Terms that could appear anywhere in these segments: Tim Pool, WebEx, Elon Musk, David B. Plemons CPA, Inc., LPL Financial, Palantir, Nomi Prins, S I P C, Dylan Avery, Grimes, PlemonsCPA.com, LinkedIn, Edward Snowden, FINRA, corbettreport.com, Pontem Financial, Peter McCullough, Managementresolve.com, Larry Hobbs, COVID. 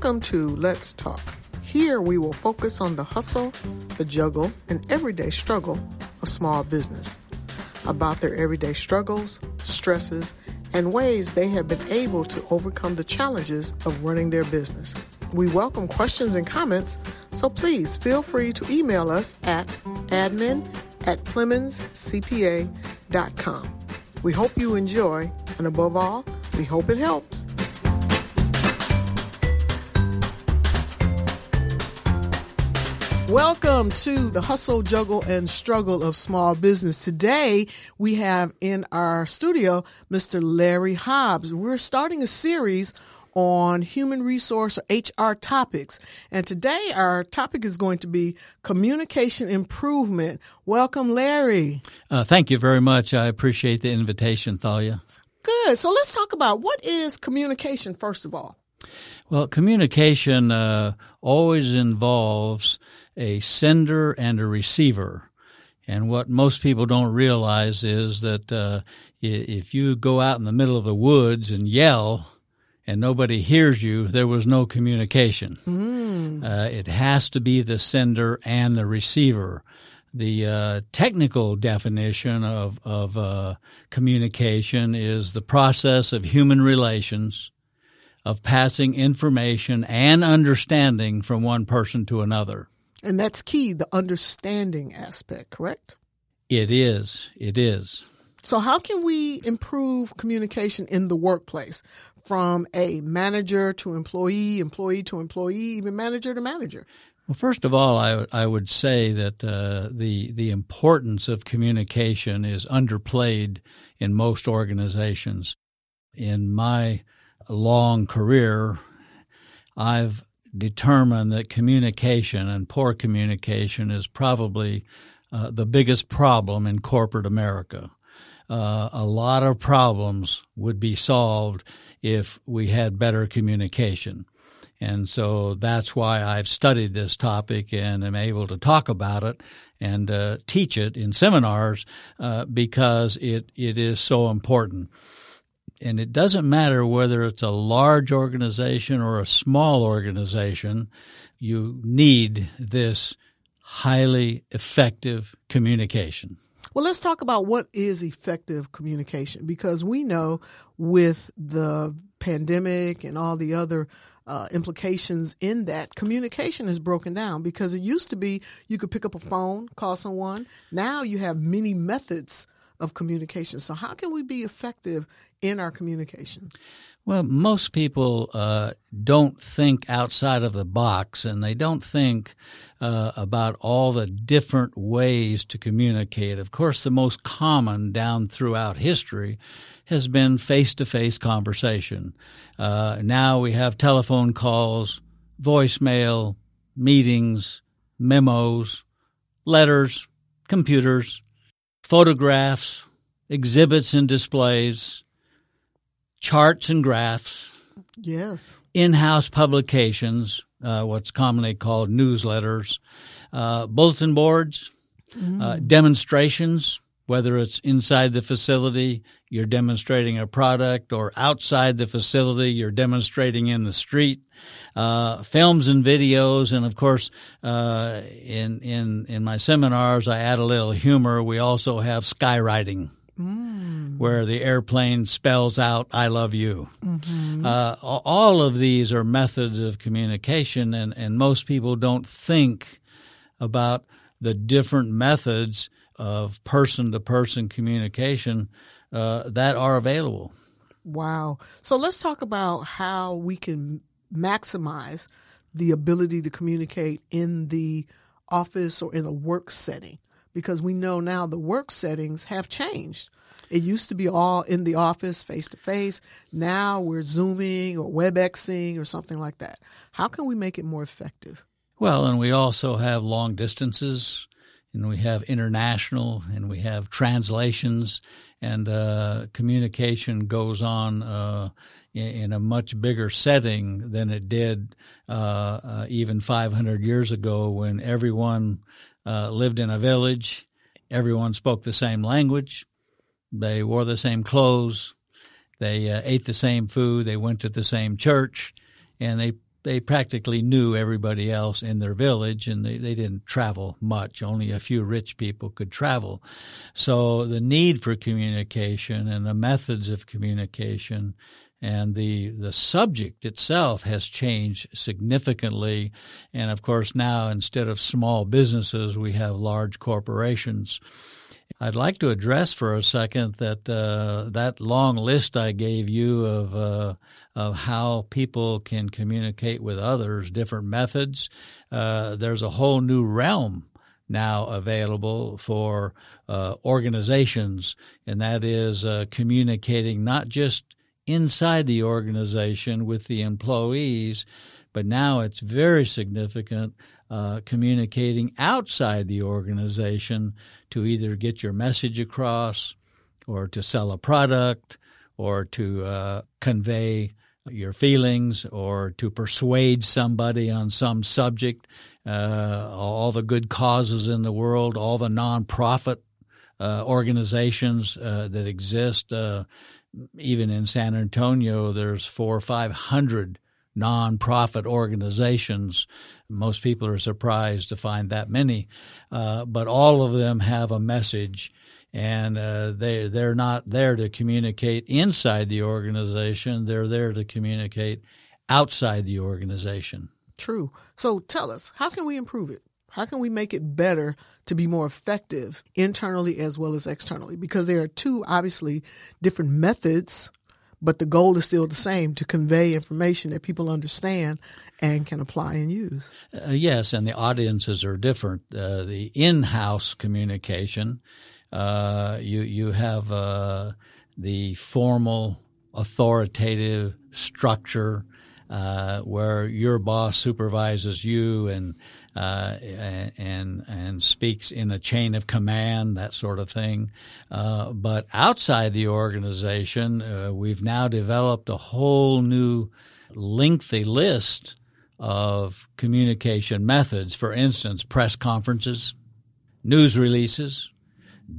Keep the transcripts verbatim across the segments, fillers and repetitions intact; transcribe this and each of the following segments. Welcome to Let's Talk. Here we will focus on the hustle, the juggle, and everyday struggle of small business, about their everyday struggles, stresses, and ways they have been able to overcome the challenges of running their business. We welcome questions and comments, so please feel free to email us at admin at Plemons C P A dot com. We hope you enjoy, and above all, we hope it helps. Welcome to the hustle, juggle, and struggle of small business. Today, we have in our studio, Mister Larry Hobbs. We're starting a series on human resource or H R topics. And today, our topic is going to be communication improvement. Welcome, Larry. Uh, thank you very much. I appreciate the invitation, Thalia. Good. So let's talk about what is communication, first of all. Well, communication uh, always involves a sender and a receiver. And what most people don't realize is that uh, if you go out in the middle of the woods and yell and nobody hears you, there was no communication. Mm. Uh, it has to be the sender and the receiver. The uh, technical definition of, of uh, communication is the process of human relations, of passing information and understanding from one person to another. And that's key, the understanding aspect, correct? It is. It is. So how can we improve communication in the workplace from a manager to employee, employee to employee, even manager to manager? Well, first of all, I, I would say that uh, the the importance of communication is underplayed in most organizations. In my long career, I've determined that communication and poor communication is probably uh, the biggest problem in corporate America. Uh, a lot of problems would be solved if we had better communication. And so that's why I've studied this topic and am able to talk about it and uh, teach it in seminars uh, because it, it is so important. And it doesn't matter whether it's a large organization or a small organization, you need this highly effective communication. Well, let's talk about what is effective communication, because we know with the pandemic and all the other Uh, implications in that, communication is broken down, because it used to be you could pick up a phone, call someone. Now you have many methods of communication. So how can we be effective in our communication? Well, most people uh, don't think outside of the box, and they don't think uh, about all the different ways to communicate. Of course, the most common down throughout history has been face-to-face conversation. Uh, now we have telephone calls, voicemail, meetings, memos, letters, computers, photographs, exhibits and displays, charts and graphs, yes, in-house publications, uh, what's commonly called newsletters, uh, bulletin boards, mm. uh, demonstrations, whether it's inside the facility, you're demonstrating a product, or outside the facility, you're demonstrating in the street, uh, films and videos. And of course, uh, in, in, in my seminars, I add a little humor. We also have skywriting. Mm. Where the airplane spells out, I love you. Mm-hmm. Uh, all of these are methods of communication, and, and most people don't think about the different methods of person-to-person communication uh, that are available. Wow. So let's talk about how we can maximize the ability to communicate in the office or in a work setting, because we know now the work settings have changed. It used to be all in the office, face-to-face. Now we're Zooming or WebExing or something like that. How can we make it more effective? Well, and we also have long distances, and we have international, and we have translations, and uh, communication goes on uh, in, in a much bigger setting than it did uh, uh, even five hundred years ago, when everyone Uh, lived in a village. Everyone spoke the same language. They wore the same clothes. They uh, ate the same food. They went to the same church. And they they practically knew everybody else in their village, and they, they didn't travel much. Only a few rich people could travel. So the need for communication and the methods of communication and the the subject itself has changed significantly. And, of course, now instead of small businesses, we have large corporations. I'd like to address for a second that uh, that long list I gave you of uh, of how people can communicate with others, different methods. Uh, there's a whole new realm now available for uh, organizations, and that is uh, communicating not just inside the organization with the employees, but now it's very significant Uh, communicating outside the organization to either get your message across or to sell a product or to uh, convey your feelings or to persuade somebody on some subject, uh, all the good causes in the world, all the nonprofit uh, organizations uh, that exist. Uh, even in San Antonio, there's four or five hundred nonprofit organizations. Most people are surprised to find that many, uh, but all of them have a message, and uh, they, they're not there to communicate inside the organization. They're there to communicate outside the organization. True. So tell us, how can we improve it? How can we make it better to be more effective internally as well as externally? Because there are two, obviously, different methods, but the goal is still the same, to convey information that people understand and can apply and use. Uh, yes, and the audiences are different. Uh, the in-house communication, uh, you, you have uh, the formal, authoritative structure uh, where your boss supervises you and uh, and and speaks in a chain of command, that sort of thing. Uh, but outside the organization, uh, we've now developed a whole new lengthy list of communication methods. For instance, press conferences, news releases,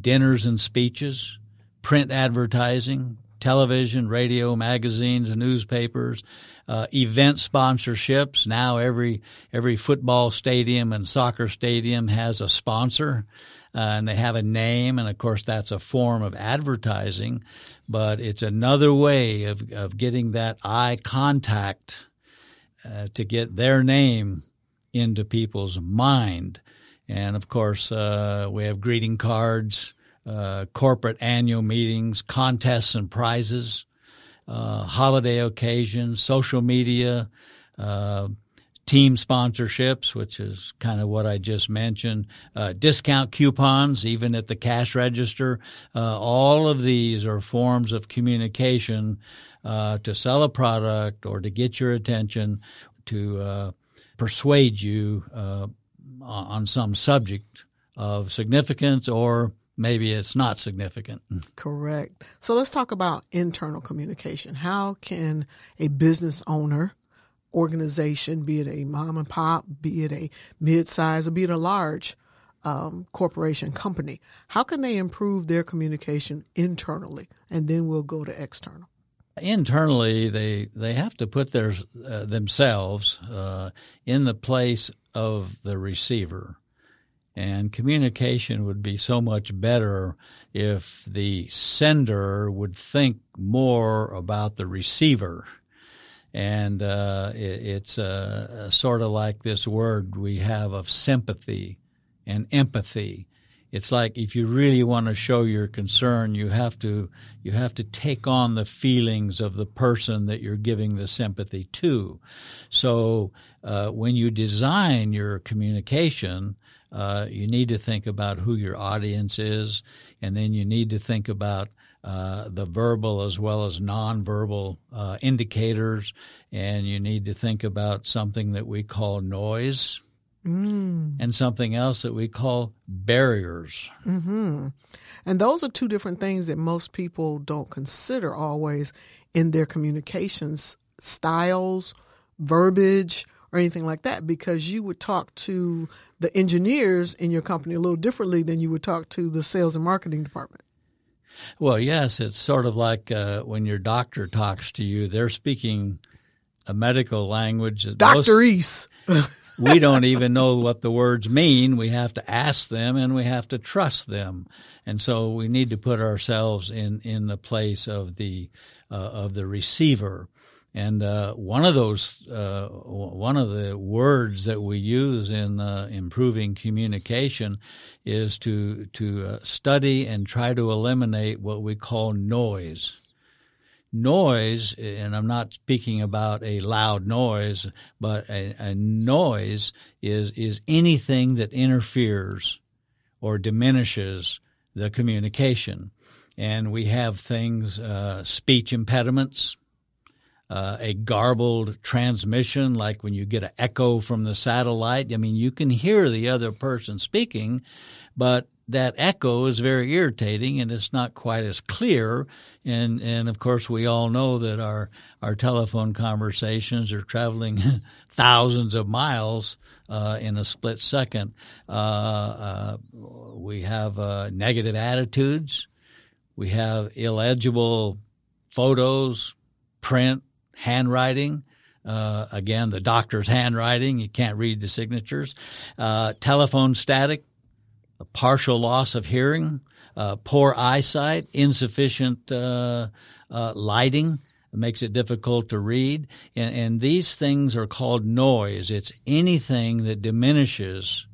dinners and speeches, print advertising, television, radio, magazines, newspapers, uh, event sponsorships. Now every every football stadium and soccer stadium has a sponsor, uh, and they have a name, and of course that's a form of advertising, but it's another way of, of getting that eye contact uh, to get their name into people's mind. And of course uh, we have greeting cards, Uh, corporate annual meetings, contests and prizes, uh, holiday occasions, social media, uh, team sponsorships, which is kind of what I just mentioned, uh, discount coupons, even at the cash register. Uh, all of these are forms of communication uh, to sell a product or to get your attention, to uh, persuade you uh, on some subject of significance, or maybe it's not significant. Correct. So let's talk about internal communication. How can a business owner, organization, be it a mom and pop, be it a mid-size, or be it a large um, corporation company, how can they improve their communication internally? And then we'll go to external. Internally, they they have to put their uh, themselves uh, in the place of the receiver. And communication would be so much better if the sender would think more about the receiver. And uh, it, it's uh, sort of like this word we have of sympathy and empathy. It's like if you really want to show your concern, you have to you have to take on the feelings of the person that you're giving the sympathy to. So uh, when you design your communication, Uh, you need to think about who your audience is, and then you need to think about uh, the verbal as well as nonverbal uh, indicators, and you need to think about something that we call noise mm. and something else that we call barriers. Mm-hmm. And those are two different things that most people don't consider always in their communications styles, verbiage, or anything like that, because you would talk to the engineers in your company a little differently than you would talk to the sales and marketing department. Well, yes, it's sort of like uh, when your doctor talks to you, they're speaking a medical language. That Doctor most, East. We don't even know what the words mean. We have to ask them and we have to trust them. And so we need to put ourselves in, in the place of the, uh, of the receiver. And, uh, one of those, uh, one of the words that we use in, uh, improving communication is to, to uh, study and try to eliminate what we call noise. Noise, and I'm not speaking about a loud noise, but a, a noise is, is anything that interferes or diminishes the communication. And we have things, uh, speech impediments. Uh, a garbled transmission, like when you get an echo from the satellite. I mean, you can hear the other person speaking, but that echo is very irritating and it's not quite as clear. And, and of course, we all know that our, our telephone conversations are traveling thousands of miles uh, in a split second. Uh, uh, we have uh, negative attitudes. We have illegible photos, print, handwriting, uh, again, the doctor's handwriting, you can't read the signatures, uh, telephone static, a partial loss of hearing, uh, poor eyesight, insufficient uh, uh, lighting. It makes it difficult to read. And, and these things are called noise. It's anything that diminishes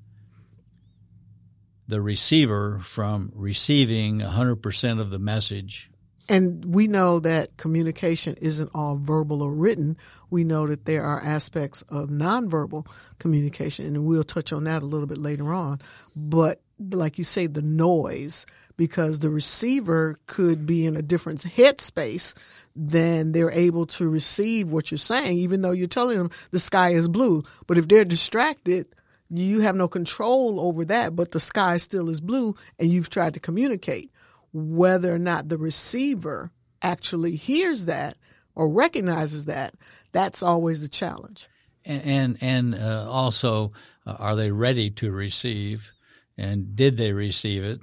the receiver from receiving one hundred percent of the message. And we know that communication isn't all verbal or written. We know that there are aspects of nonverbal communication, and we'll touch on that a little bit later on. But like you say, the noise, because the receiver could be in a different headspace than they're able to receive what you're saying, even though you're telling them the sky is blue. But if they're distracted, you have no control over that, but the sky still is blue, and you've tried to communicate. Whether or not the receiver actually hears that or recognizes that, that's always the challenge. And and, and uh, also, uh, are they ready to receive, and did they receive it?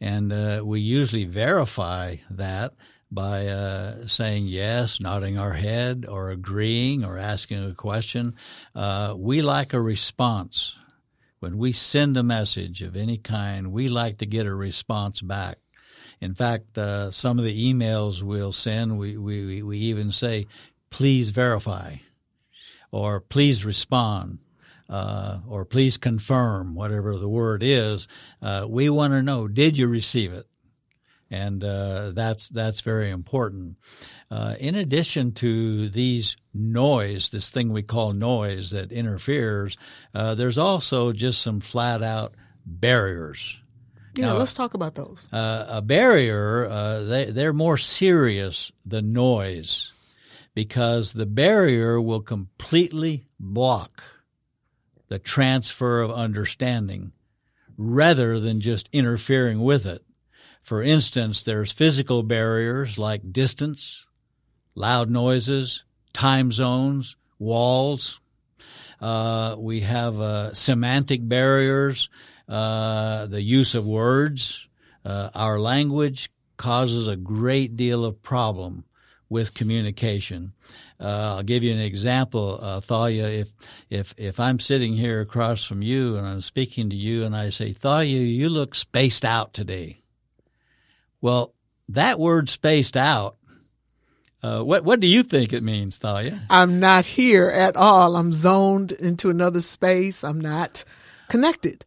And uh, we usually verify that by uh, saying yes, nodding our head, or agreeing, or asking a question. Uh, we like a response. When we send a message of any kind, we like to get a response back. In fact, uh, some of the emails we'll send, we, we, we even say, please verify, or please respond, uh, or please confirm, whatever the word is. Uh, we want to know, did you receive it? And uh, that's that's very important. Uh, in addition to these noise, this thing we call noise that interferes, uh, there's also just some flat-out barriers. Yeah, now, let's talk about those. Uh, a barrier, uh, they, they're more serious than noise, because the barrier will completely block the transfer of understanding rather than just interfering with it. For instance, there's physical barriers like distance, loud noises, time zones, walls. Uh, we have uh, semantic barriers. Uh, the use of words, uh, our language causes a great deal of problem with communication. Uh, I'll give you an example, uh, Thalia. If, if, if I'm sitting here across from you and I'm speaking to you and I say, Thalia, you look spaced out today. Well, that word spaced out, uh, what, what do you think it means, Thalia? I'm not here at all. I'm zoned into another space. I'm not connected.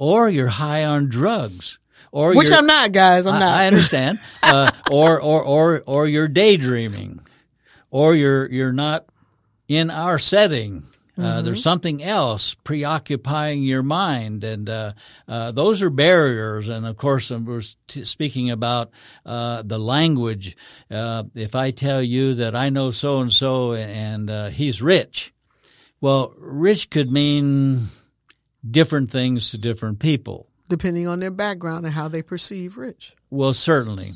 Or you're high on drugs, or which I'm not, guys. I'm I, not. I understand. Uh, or or or or you're daydreaming, or you're you're not in our setting. Uh, mm-hmm. There's something else preoccupying your mind, and uh, uh, those are barriers. And of course, we're t- speaking about uh, the language. Uh, if I tell you that I know so and so, and uh, he's rich, well, rich could mean different things to different people, depending on their background and how they perceive rich. Well, certainly.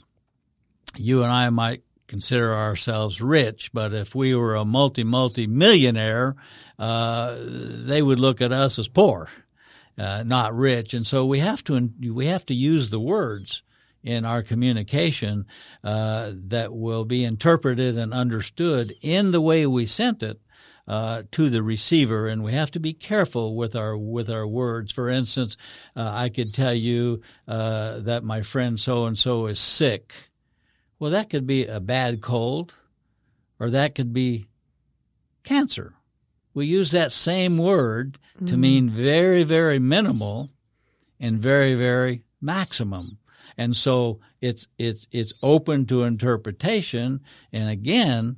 You and I might consider ourselves rich, but if we were a multi-multi-millionaire, uh, they would look at us as poor, uh, not rich. And so we have to we have to use the words in our communication uh, that will be interpreted and understood in the way we sent it, uh, to the receiver, and we have to be careful with our with our words. For instance, uh, I could tell you uh, that my friend so-and-so is sick. Well, that could be a bad cold, or that could be cancer. We use that same word mm. to mean very, very minimal and very, very maximum. And so it's it's it's open to interpretation, and again,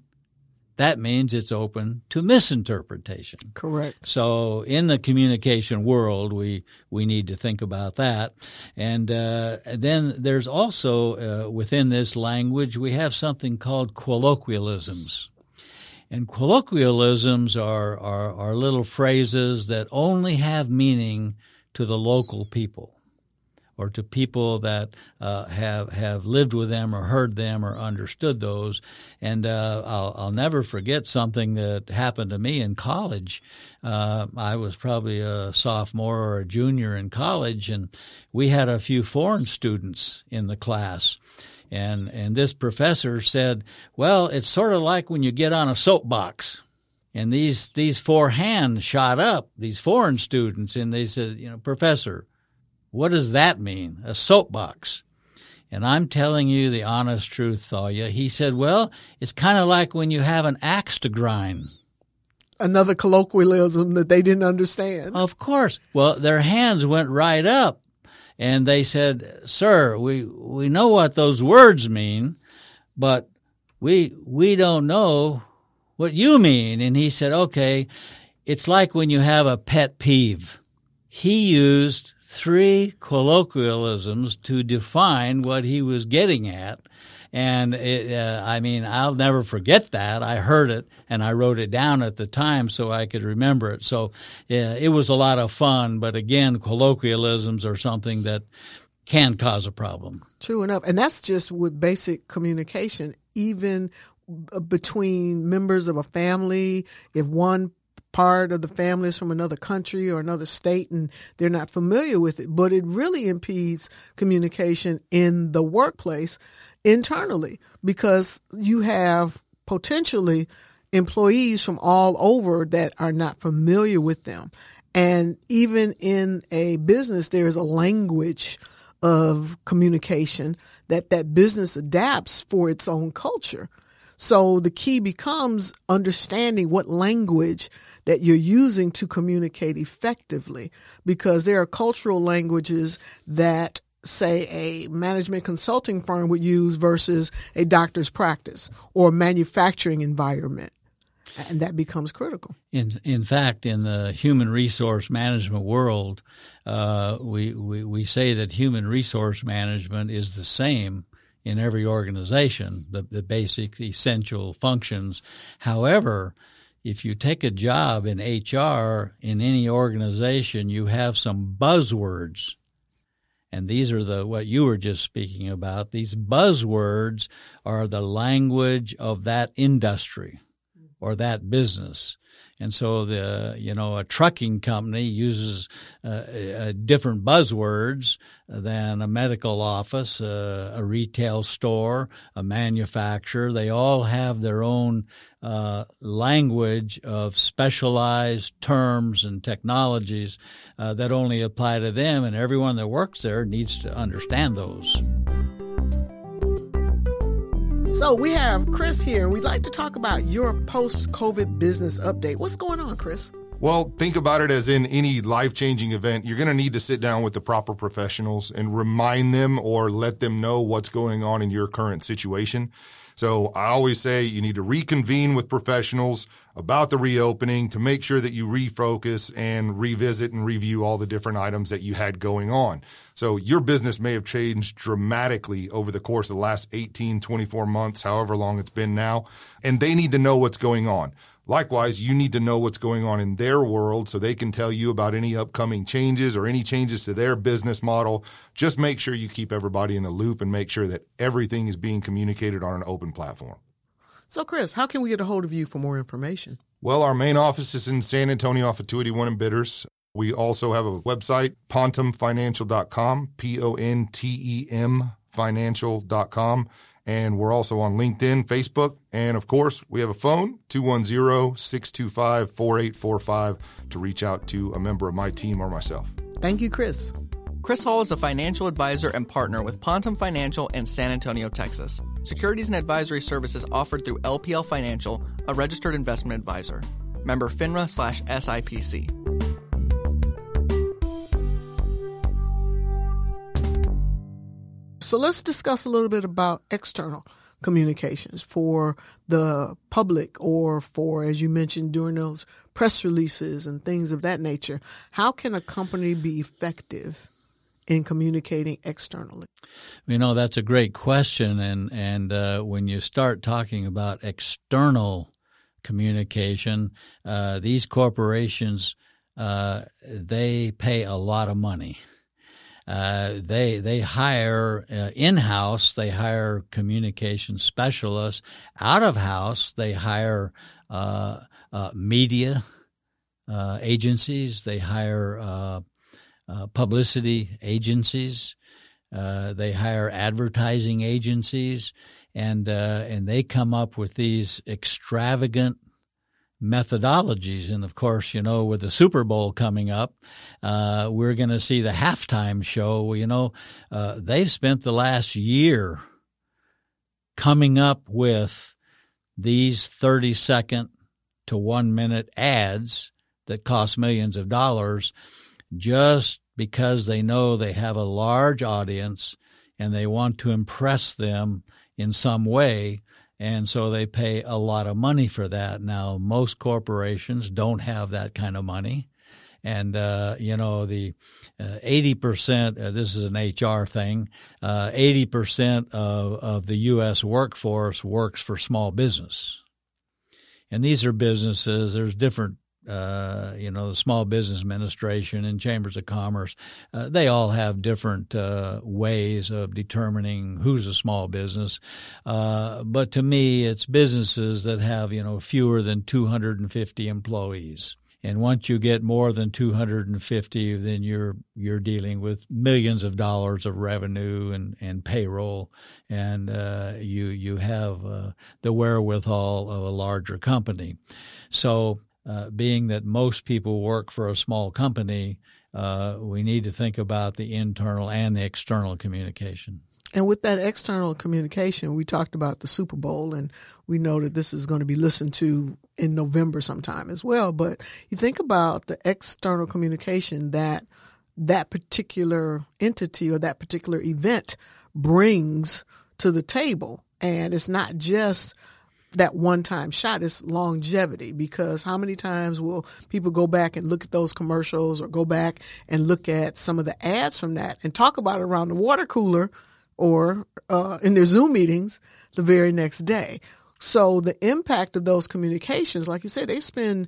that means it's open to misinterpretation. Correct. So in the communication world, we we need to think about that. And uh, then there's also uh, within this language, we have something called colloquialisms. And colloquialisms are, are, are little phrases that only have meaning to the local people or to people that uh, have have lived with them or heard them or understood those. And uh, I'll, I'll never forget something that happened to me in college. Uh, I was probably a sophomore or a junior in college, and we had a few foreign students in the class. And and this professor said, well, it's sort of like when you get on a soapbox. And these these four hands shot up, these foreign students, and they said, you know, Professor, what does that mean, a soapbox? And I'm telling you the honest truth, Thalia. He said, well, it's kind of like when you have an axe to grind. Another colloquialism that they didn't understand. Of course. Well, their hands went right up. And they said, sir, we, we know what those words mean, but we we don't know what you mean. And he said, okay, it's like when you have a pet peeve. He used three colloquialisms to define what he was getting at. And, it, uh, I mean, I'll never forget that. I heard it, and I wrote it down at the time so I could remember it. So uh, it was a lot of fun. But, again, colloquialisms are something that can cause a problem. True enough. And that's just with basic communication, even between members of a family. If one part of the family is from another country or another state and they're not familiar with it, but it really impedes communication in the workplace internally, because you have potentially employees from all over that are not familiar with them. And even in a business, there is a language of communication that that business adapts for its own culture. So the key becomes understanding what language that you're using to communicate effectively, because there are cultural languages that say a management consulting firm would use versus a doctor's practice or manufacturing environment. And that becomes critical. In in fact, in the human resource management world, uh, we, we, we say that human resource management is the same in every organization, the, the basic essential functions. However, if you take a job in H R in any organization, you have some buzzwords. And these are the what you were just speaking about. These buzzwords are the language of that industry or that business. And so the you know a trucking company uses uh, uh, different buzzwords than a medical office, uh, a retail store, a manufacturer. They all have their own uh, language of specialized terms and technologies uh, that only apply to them, and everyone that works there needs to understand those. So we have Chris here, and we'd like to talk about your post-COVID business update. What's going on, Chris? Well, think about it as in any life-changing event, you're going to need to sit down with the proper professionals and remind them or let them know what's going on in your current situation. So I always say you need to reconvene with professionals about the reopening to make sure that you refocus and revisit and review all the different items that you had going on. So your business may have changed dramatically over the course of the last eighteen, twenty-four months, however long it's been now, and they need to know what's going on. Likewise, you need to know what's going on in their world so they can tell you about any upcoming changes or any changes to their business model. Just make sure you keep everybody in the loop and make sure that everything is being communicated on an open platform. So, Chris, how can we get a hold of you for more information? Well, our main office is in San Antonio off of two eighty-one in Bitters. We also have a website, Pontem Financial dot com, P O N T E M Pontem Financial dot com. And we're also on LinkedIn, Facebook, and, of course, we have a phone, two one zero, six two five, four eight four five, to reach out to a member of my team or myself. Thank you, Chris. Chris Hall is a financial advisor and partner with Pontem Financial in San Antonio, Texas. Securities and advisory services offered through L P L Financial, a registered investment advisor. Member FINRA slash S I P C. So let's discuss a little bit about external communications for the public or for, as you mentioned, during those press releases and things of that nature. How can a company be effective in communicating externally? You know, that's a great question. And, and uh, when you start talking about external communication, uh, these corporations, uh, they pay a lot of money. Uh, they they hire uh, in-house, they hire communication specialists. Out-of-house, they hire uh, uh, media uh, agencies. They hire uh, uh, publicity agencies. Uh, they hire advertising agencies. And, uh, and they come up with these extravagant methodologies. And of course, you know, with the Super Bowl coming up, uh, we're going to see the halftime show. You know, uh, they've spent the last year coming up with these thirty second to one minute ads that cost millions of dollars just because they know they have a large audience and they want to impress them in some way. And so they pay a lot of money for that. Now, most corporations don't have that kind of money. And, uh, you know, the uh, eighty percent, uh, this is an H R thing, uh, eighty percent of, of the U S workforce works for small business. And these are businesses, there's different, uh, you know, the Small Business Administration and Chambers of Commerce, uh, they all have different uh, ways of determining who's a small business. Uh, but to me, it's businesses that have, you know, fewer than two hundred fifty employees. And once you get more than two hundred fifty, then you're you're dealing with millions of dollars of revenue and, and payroll, and uh, you you have uh, the wherewithal of a larger company. So Uh, being that most people work for a small company, uh, we need to think about the internal and the external communication. And with that external communication, we talked about the Super Bowl, and we know that this is going to be listened to in November sometime as well. But you think about the external communication that that particular entity or that particular event brings to the table. And it's not just that one-time shot, is longevity, because how many times will people go back and look at those commercials or go back and look at some of the ads from that and talk about it around the water cooler or uh, in their Zoom meetings the very next day? So the impact of those communications, like you said, they spend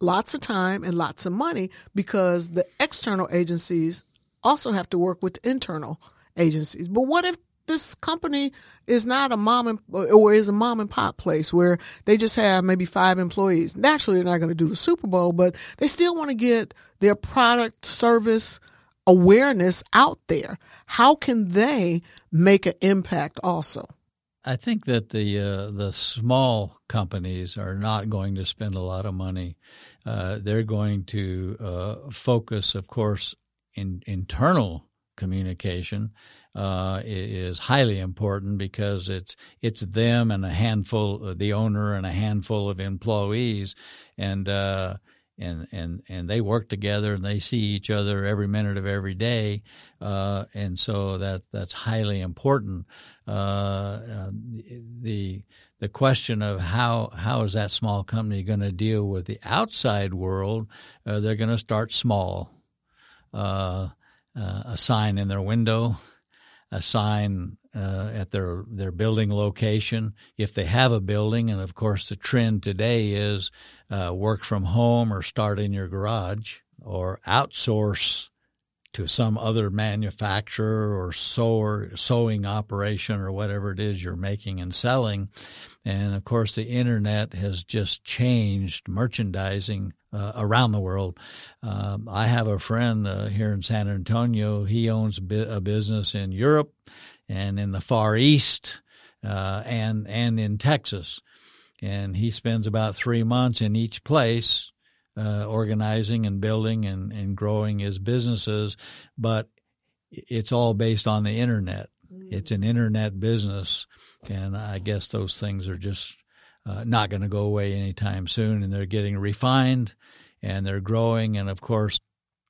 lots of time and lots of money because the external agencies also have to work with internal agencies. But what if this company is not a mom and, or is a mom and pop place where they just have maybe five employees? Naturally, they're not going to do the Super Bowl, but they still want to get their product, service, awareness out there. How can they make an impact also? I think that the uh, the small companies are not going to spend a lot of money. Uh, they're going to uh, focus, of course, in internal communication uh, is highly important because it's it's them and a handful, the owner and a handful of employees, and uh, and and and they work together and they see each other every minute of every day, uh, and so that that's highly important. Uh, the the question of how how is that small company going to deal with the outside world? Uh, they're going to start small. Uh, Uh, a sign in their window, a sign uh, at their their building location, if they have a building. And, of course, the trend today is uh, work from home or start in your garage or outsource to some other manufacturer or sewer, sewing operation or whatever it is you're making and selling. And, of course, the Internet has just changed merchandising Uh, around the world. Um, I have a friend uh, here in San Antonio. He owns bi- a business in Europe, and in the Far East uh, and and in Texas. And he spends about three months in each place uh, organizing and building and, and growing his businesses. But it's all based on the internet. Mm. It's an internet business. And I guess those things are just uh, not going to go away anytime soon. And they're getting refined and they're growing. And, of course,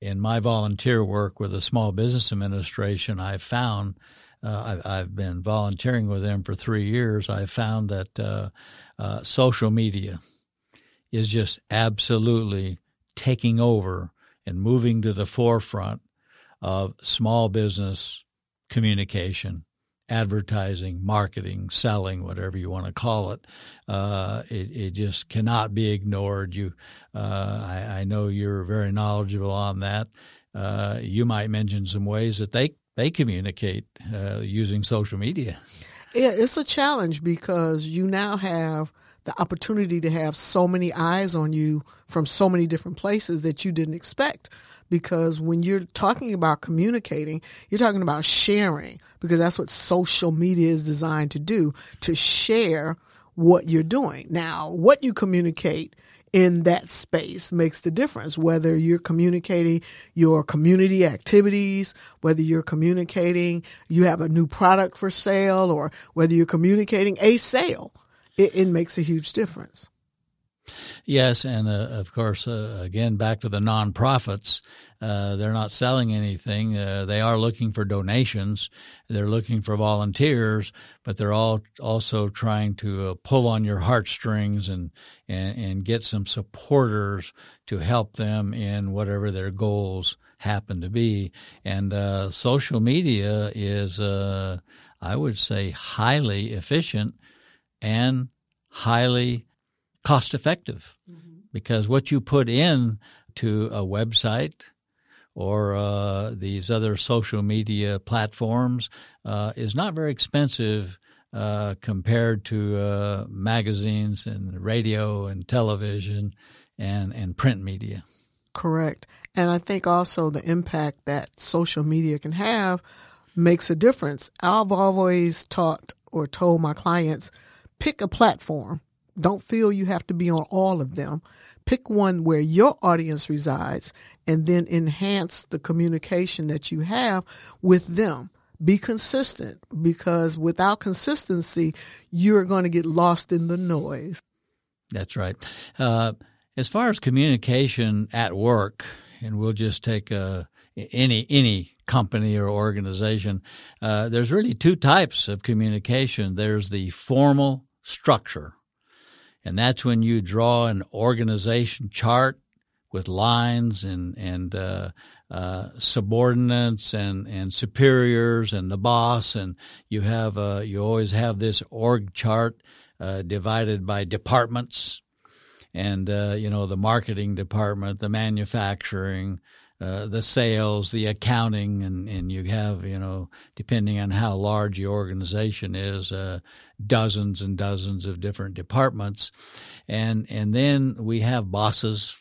in my volunteer work with the Small Business Administration, I've found Uh, I, I've been volunteering with them for three years. I found that uh, uh, social media is just absolutely taking over and moving to the forefront of small business communication, advertising, marketing, selling, whatever you want to call it. Uh, it, it just cannot be ignored. You, uh, I, I know you're very knowledgeable on that. Uh, you might mention some ways that they They communicate uh, using social media. Yeah, it's a challenge because you now have the opportunity to have so many eyes on you from so many different places that you didn't expect. Because when you're talking about communicating, you're talking about sharing, because that's what social media is designed to do, to share what you're doing. Now, what you communicate in that space makes the difference, whether you're communicating your community activities, whether you're communicating you have a new product for sale, or whether you're communicating a sale. It, it makes a huge difference. Yes, and uh, of course, uh, again, back to the nonprofits. Uh, they're not selling anything. Uh, they are looking for donations. They're looking for volunteers, but they're all also trying to uh, pull on your heartstrings and, and and get some supporters to help them in whatever their goals happen to be. And uh, social media is, uh, I would say, highly efficient and highly cost effective, mm-hmm. because what you put in to a website or uh, these other social media platforms uh, is not very expensive uh, compared to uh, magazines and radio and television and, and print media. Correct. And I think also the impact that social media can have makes a difference. I've always taught or told my clients, pick a platform. Don't feel you have to be on all of them. Pick one where your audience resides and then enhance the communication that you have with them. Be consistent, because without consistency, you're going to get lost in the noise. That's right. Uh, as far as communication at work, and we'll just take a Any any company or organization, uh, there's really two types of communication. There's the formal structure. And that's when you draw an organization chart with lines and and uh, uh, subordinates and, and superiors and the boss, and you have uh, you always have this org chart uh, divided by departments, and uh, you know the marketing department, the manufacturing, Uh, the sales, the accounting, and, and you have, you know, depending on how large your organization is, uh, dozens and dozens of different departments. And and then we have bosses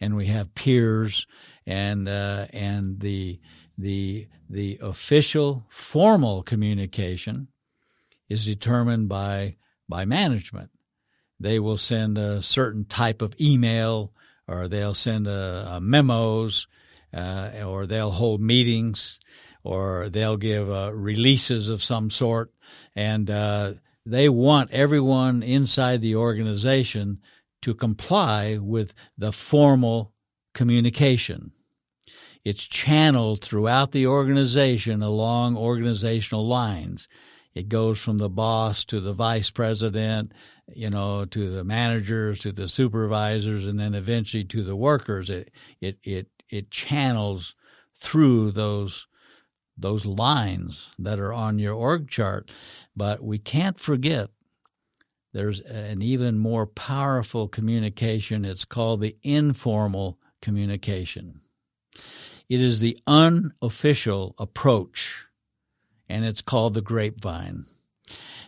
and we have peers, and uh, and the the the official formal communication is determined by by management. They will send a certain type of email, or they'll send a, a memos. Uh, or they'll hold meetings, or they'll give uh, releases of some sort. And uh, they want everyone inside the organization to comply with the formal communication. It's channeled throughout the organization along organizational lines. It goes from the boss to the vice president, you know, to the managers, to the supervisors, and then eventually to the workers. It it it It channels through those those lines that are on your org chart. But we can't forget there's an even more powerful communication. It's called the informal communication. It is the unofficial approach, and it's called the grapevine.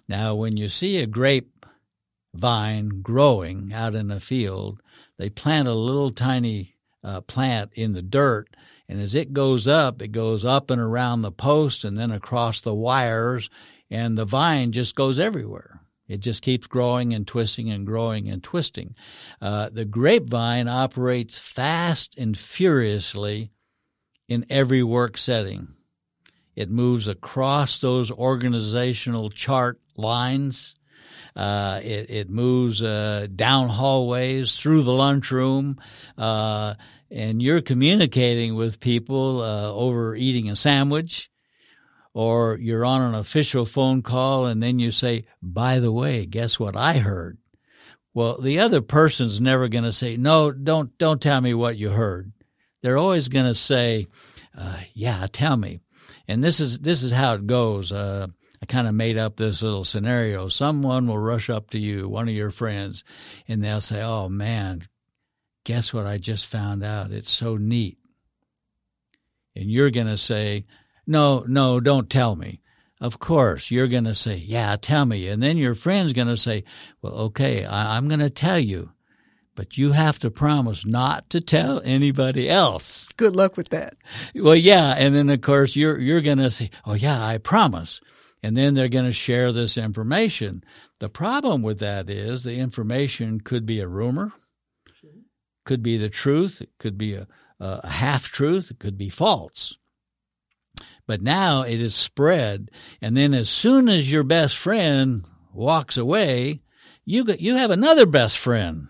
Now, when you see a grapevine growing out in a field, they plant a little tiny uh, plant in the dirt. And as it goes up, it goes up and around the post and then across the wires, and the vine just goes everywhere. It just keeps growing and twisting and growing and twisting. Uh, the grapevine operates fast and furiously in every work setting. It moves across those organizational chart lines. Uh, it, it moves uh, down hallways, through the lunchroom, uh, and you're communicating with people uh, over eating a sandwich, or you're on an official phone call and then you say, by the way, guess what I heard? Well, the other person's never going to say, no, don't don't tell me what you heard. They're always going to say, uh, yeah, tell me. And this is this is how it goes. Uh, I kind of made up this little scenario. Someone will rush up to you, one of your friends, and they'll say, oh, man, guess what I just found out? It's so neat. And you're going to say, no, no, don't tell me. Of course, you're going to say, yeah, tell me. And then your friend's going to say, well, okay, I- I'm going to tell you, but you have to promise not to tell anybody else. Good luck with that. Well, yeah. And then, of course, you're you're going to say, oh, yeah, I promise. And then they're going to share this information. The problem with that is the information could be a rumor, sure, could be the truth, it could be a, a half-truth, it could be false. But now it is spread. And then as soon as your best friend walks away, you you have another best friend.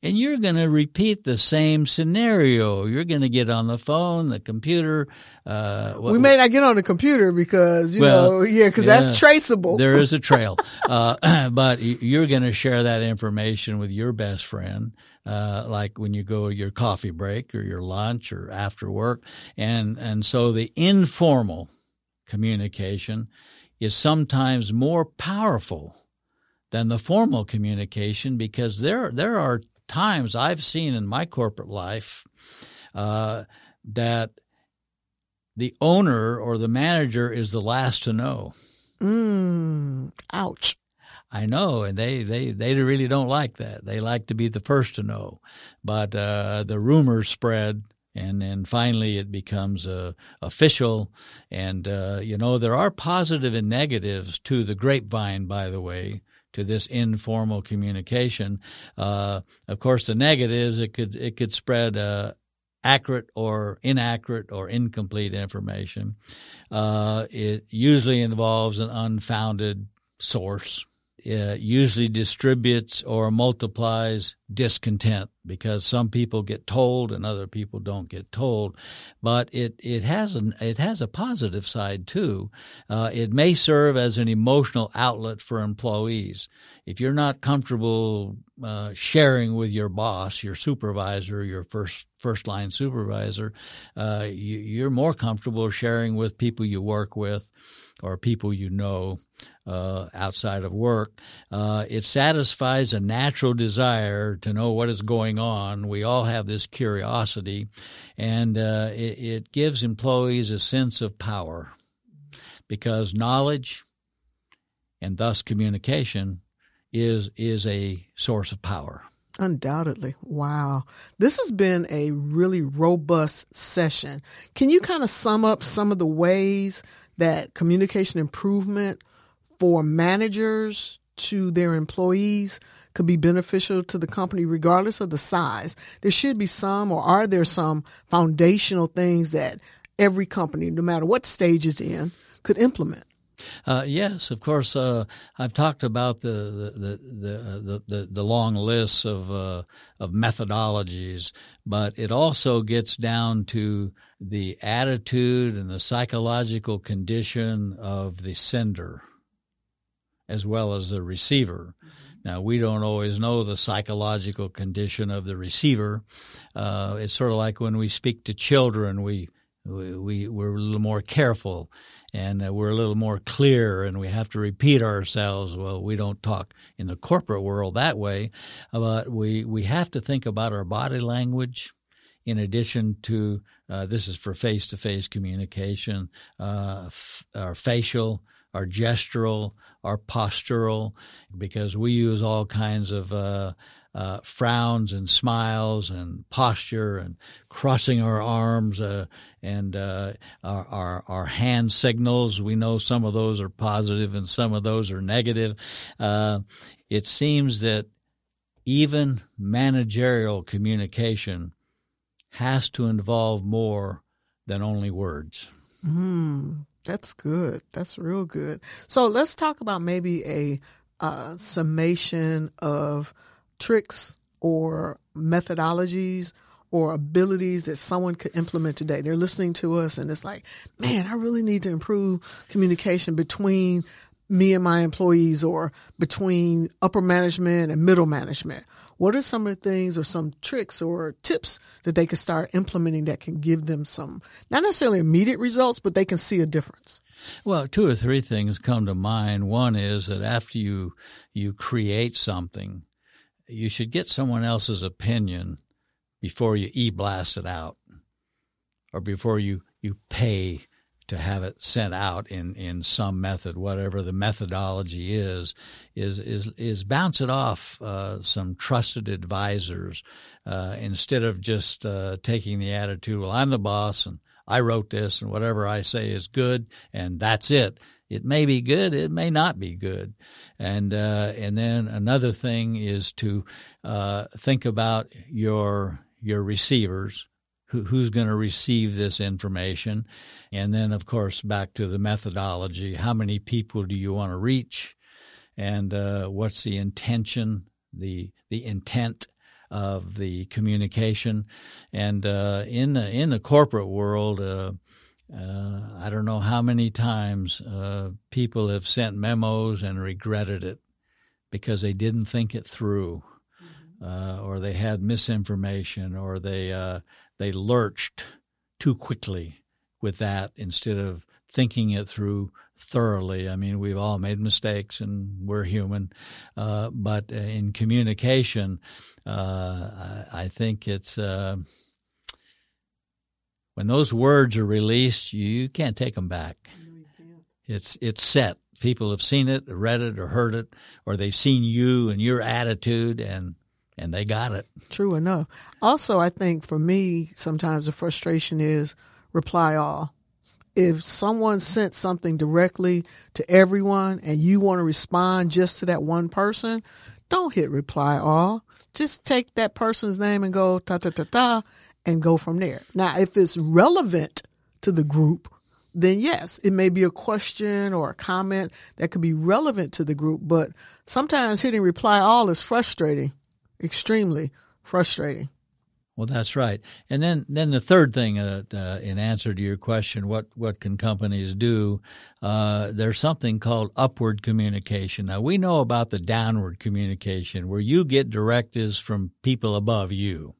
And you're going to repeat the same scenario. You're going to get on the phone, the computer. Uh, what, we may not get on the computer because, you well, know, yeah, because yeah, that's traceable. There is a trail. uh, but you're going to share that information with your best friend, uh, like when you go your coffee break or your lunch or after work. And, and so the informal communication is sometimes more powerful than the formal communication, because there there are times I've seen in my corporate life uh, that the owner or the manager is the last to know. Mm, ouch. I know, and they, they, they really don't like that. They like to be the first to know. But uh, the rumors spread, and then finally it becomes uh, official. And, uh, you know, there are positive and negatives to the grapevine, by the way, to this informal communication. Uh, of course, the negatives, it could it could spread uh, accurate or inaccurate or incomplete information. Uh, it usually involves an unfounded source. It usually distributes or multiplies discontent, because some people get told and other people don't get told. But it, it has an, it has a positive side too. Uh, it may serve as an emotional outlet for employees. If you're not comfortable uh, sharing with your boss, your supervisor, your first first line supervisor, uh, you, you're more comfortable sharing with people you work with or people you know uh, outside of work. Uh, it satisfies a natural desire to know what is going on. We all have this curiosity, and uh, it, it gives employees a sense of power, because knowledge and thus communication is is a source of power. Undoubtedly. Wow. This has been a really robust session. Can you kind of sum up some of the ways that communication improvement for managers to their employees could be beneficial to the company, regardless of the size? There should be some, or are there some foundational things that every company, no matter what stage it's in, could implement? Uh, yes, of course. Uh, I've talked about the the the the, the long lists of uh, of methodologies, but it also gets down to the attitude and the psychological condition of the sender as well as the receiver. Now, we don't always know the psychological condition of the receiver. Uh, it's sort of like when we speak to children, we we, we we're a little more careful. And we're a little more clear, and we have to repeat ourselves. Well, we don't talk in the corporate world that way, but we, we have to think about our body language in addition to uh, – this is for face-to-face communication, uh, f- our facial, our gestural, our postural, because we use all kinds of uh, – uh, frowns and smiles and posture and crossing our arms uh, and uh, our, our our hand signals. We know some of those are positive and some of those are negative. Uh, it seems that even managerial communication has to involve more than only words. Mm, that's good. That's real good. So let's talk about maybe a uh, summation of tricks or methodologies or abilities that someone could implement today. They're listening to us and it's like, man, I really need to improve communication between me and my employees or between upper management and middle management. What are some of the things or some tricks or tips that they can start implementing that can give them some, not necessarily immediate results, but they can see a difference? Well, two or three things come to mind. One is that after you you create something, you should get someone else's opinion before you e-blast it out or before you, you pay to have it sent out in, in some method, whatever the methodology is, is is is bounce it off uh, some trusted advisors uh, instead of just uh, taking the attitude, well, I'm the boss and I wrote this and whatever I say is good and that's it. It may be good, it may not be good. And uh, and then another thing is to uh, think about your your receivers. Who's going to receive this information? And then, of course, back to the methodology. How many people do you want to reach? And uh, what's the intention, the the intent of the communication? And uh, in the in the corporate world, uh, uh, I don't know how many times uh, people have sent memos and regretted it because they didn't think it through, uh, or they had misinformation, or they uh, – they lurched too quickly with that instead of thinking it through thoroughly. I mean, we've all made mistakes and we're human. Uh, but in communication, uh, I think it's uh, when those words are released, you can't take them back. It's it's set. People have seen it, read it, or heard it, or they've seen you and your attitude and And they got it. True enough. Also, I think for me, sometimes the frustration is reply all. If someone sent something directly to everyone and you want to respond just to that one person, don't hit reply all. Just take that person's name and go ta ta ta ta and go from there. Now, if it's relevant to the group, then yes, it may be a question or a comment that could be relevant to the group. But sometimes hitting reply all is frustrating. Extremely frustrating. Well, that's right. And then, then the third thing, uh, uh, in answer to your question, what, what can companies do? Uh, there's something called upward communication. Now, we know about the downward communication where you get directives from people above you,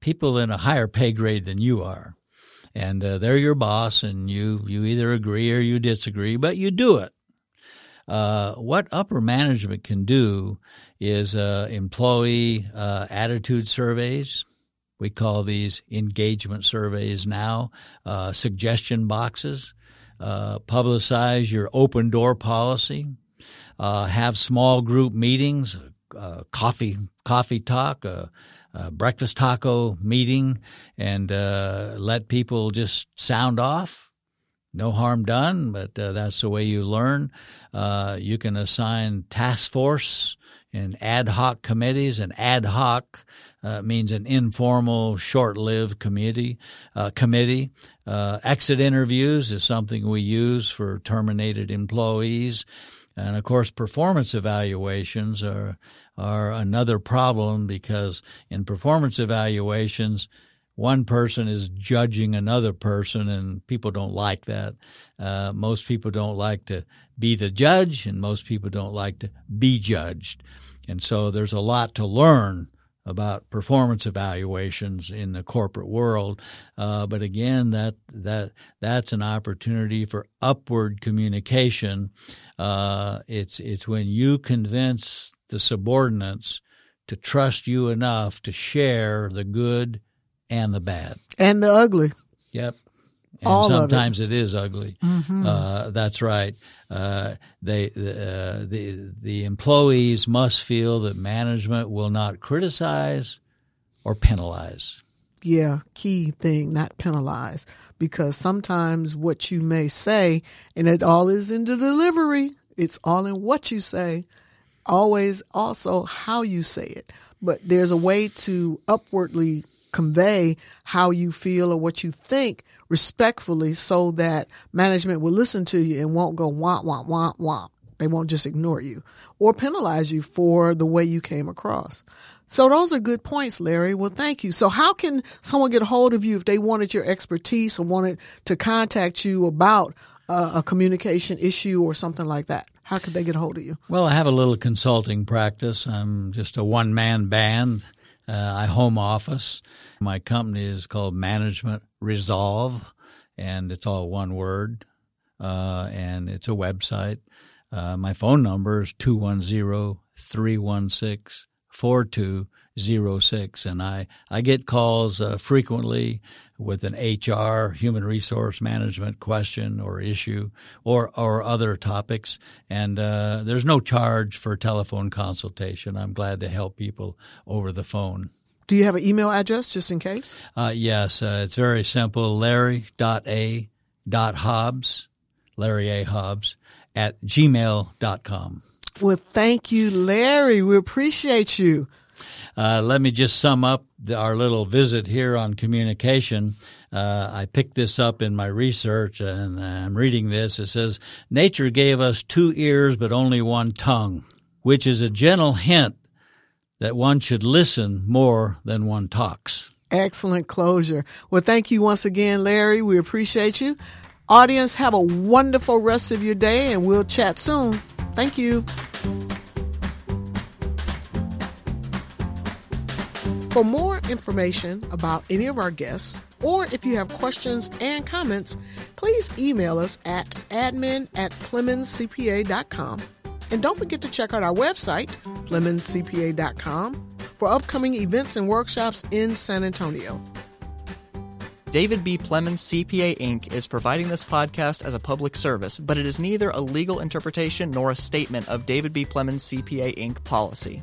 people in a higher pay grade than you are. And uh, they're your boss and you, you either agree or you disagree, but you do it. Uh, what upper management can do is uh, employee uh, attitude surveys. We call these engagement surveys now, uh, suggestion boxes, uh, publicize your open door policy, uh, have small group meetings, uh, coffee, coffee talk, uh, uh, breakfast taco meeting, and uh, let people just sound off. No harm done, but uh, that's the way you learn. Uh, you can assign task force and ad hoc committees. An ad hoc uh, means an informal, short-lived committee. Uh, committee. Uh, exit interviews is something we use for terminated employees. And, of course, performance evaluations are, are another problem because in performance evaluations, one person is judging another person, and people don't like that. Uh, most people don't like to be the judge, and most people don't like to be judged. And so there's a lot to learn about performance evaluations in the corporate world. Uh, but again, that that that's an opportunity for upward communication. Uh, it's it's when you convince the subordinates to trust you enough to share the good and the bad. And the ugly. Yep. And all sometimes of it. it is ugly. Mm-hmm. Uh, that's right. Uh, they uh, the the employees must feel that management will not criticize or penalize. Yeah, key thing, not penalize, because sometimes what you may say, and it all is in the delivery. It's all in what you say, always also how you say it. But there's a way to upwardly convey how you feel or what you think respectfully so that management will listen to you and won't go womp, womp, womp, womp. They won't just ignore you or penalize you for the way you came across. So those are good points, Larry. Well, thank you. So how can someone get a hold of you if they wanted your expertise or wanted to contact you about uh, a communication issue or something like that? How could they get a hold of you? Well, I have a little consulting practice. I'm just a one-man band. Uh, I home office. My company is called Management Resolve, and it's all one word, uh, and it's a website. Uh, my phone number is two one zero, three one six, four two zero six, and I, I get calls uh, frequently with an H R, human resource management question or issue or, or other topics. And uh, there's no charge for telephone consultation. I'm glad to help people over the phone. Do you have an email address just in case? Uh, yes, uh, it's very simple, larry dot a dot hobbs, Larry A. Hobbs, at gmail dot com. Well, thank you, Larry. We appreciate you. Uh, let me just sum up the, our little visit here on communication. Uh, I picked this up in my research, and I'm reading this. It says, nature gave us two ears but only one tongue, which is a gentle hint that one should listen more than one talks. Excellent closure. Well, thank you once again, Larry. We appreciate you. Audience, have a wonderful rest of your day, and we'll chat soon. Thank you. For more information about any of our guests, or if you have questions and comments, please email us at admin at Plemons C P A dot com. And don't forget to check out our website, Plemons C P A dot com, for upcoming events and workshops in San Antonio. David B. Plemons C P A, Incorporated is providing this podcast as a public service, but it is neither a legal interpretation nor a statement of David B. Plemons C P A, Incorporated policy.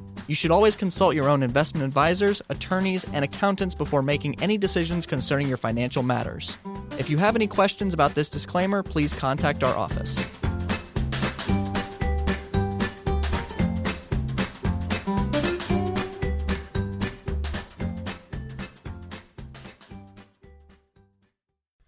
You should always consult your own investment advisors, attorneys, and accountants before making any decisions concerning your financial matters. If you have any questions about this disclaimer, please contact our office.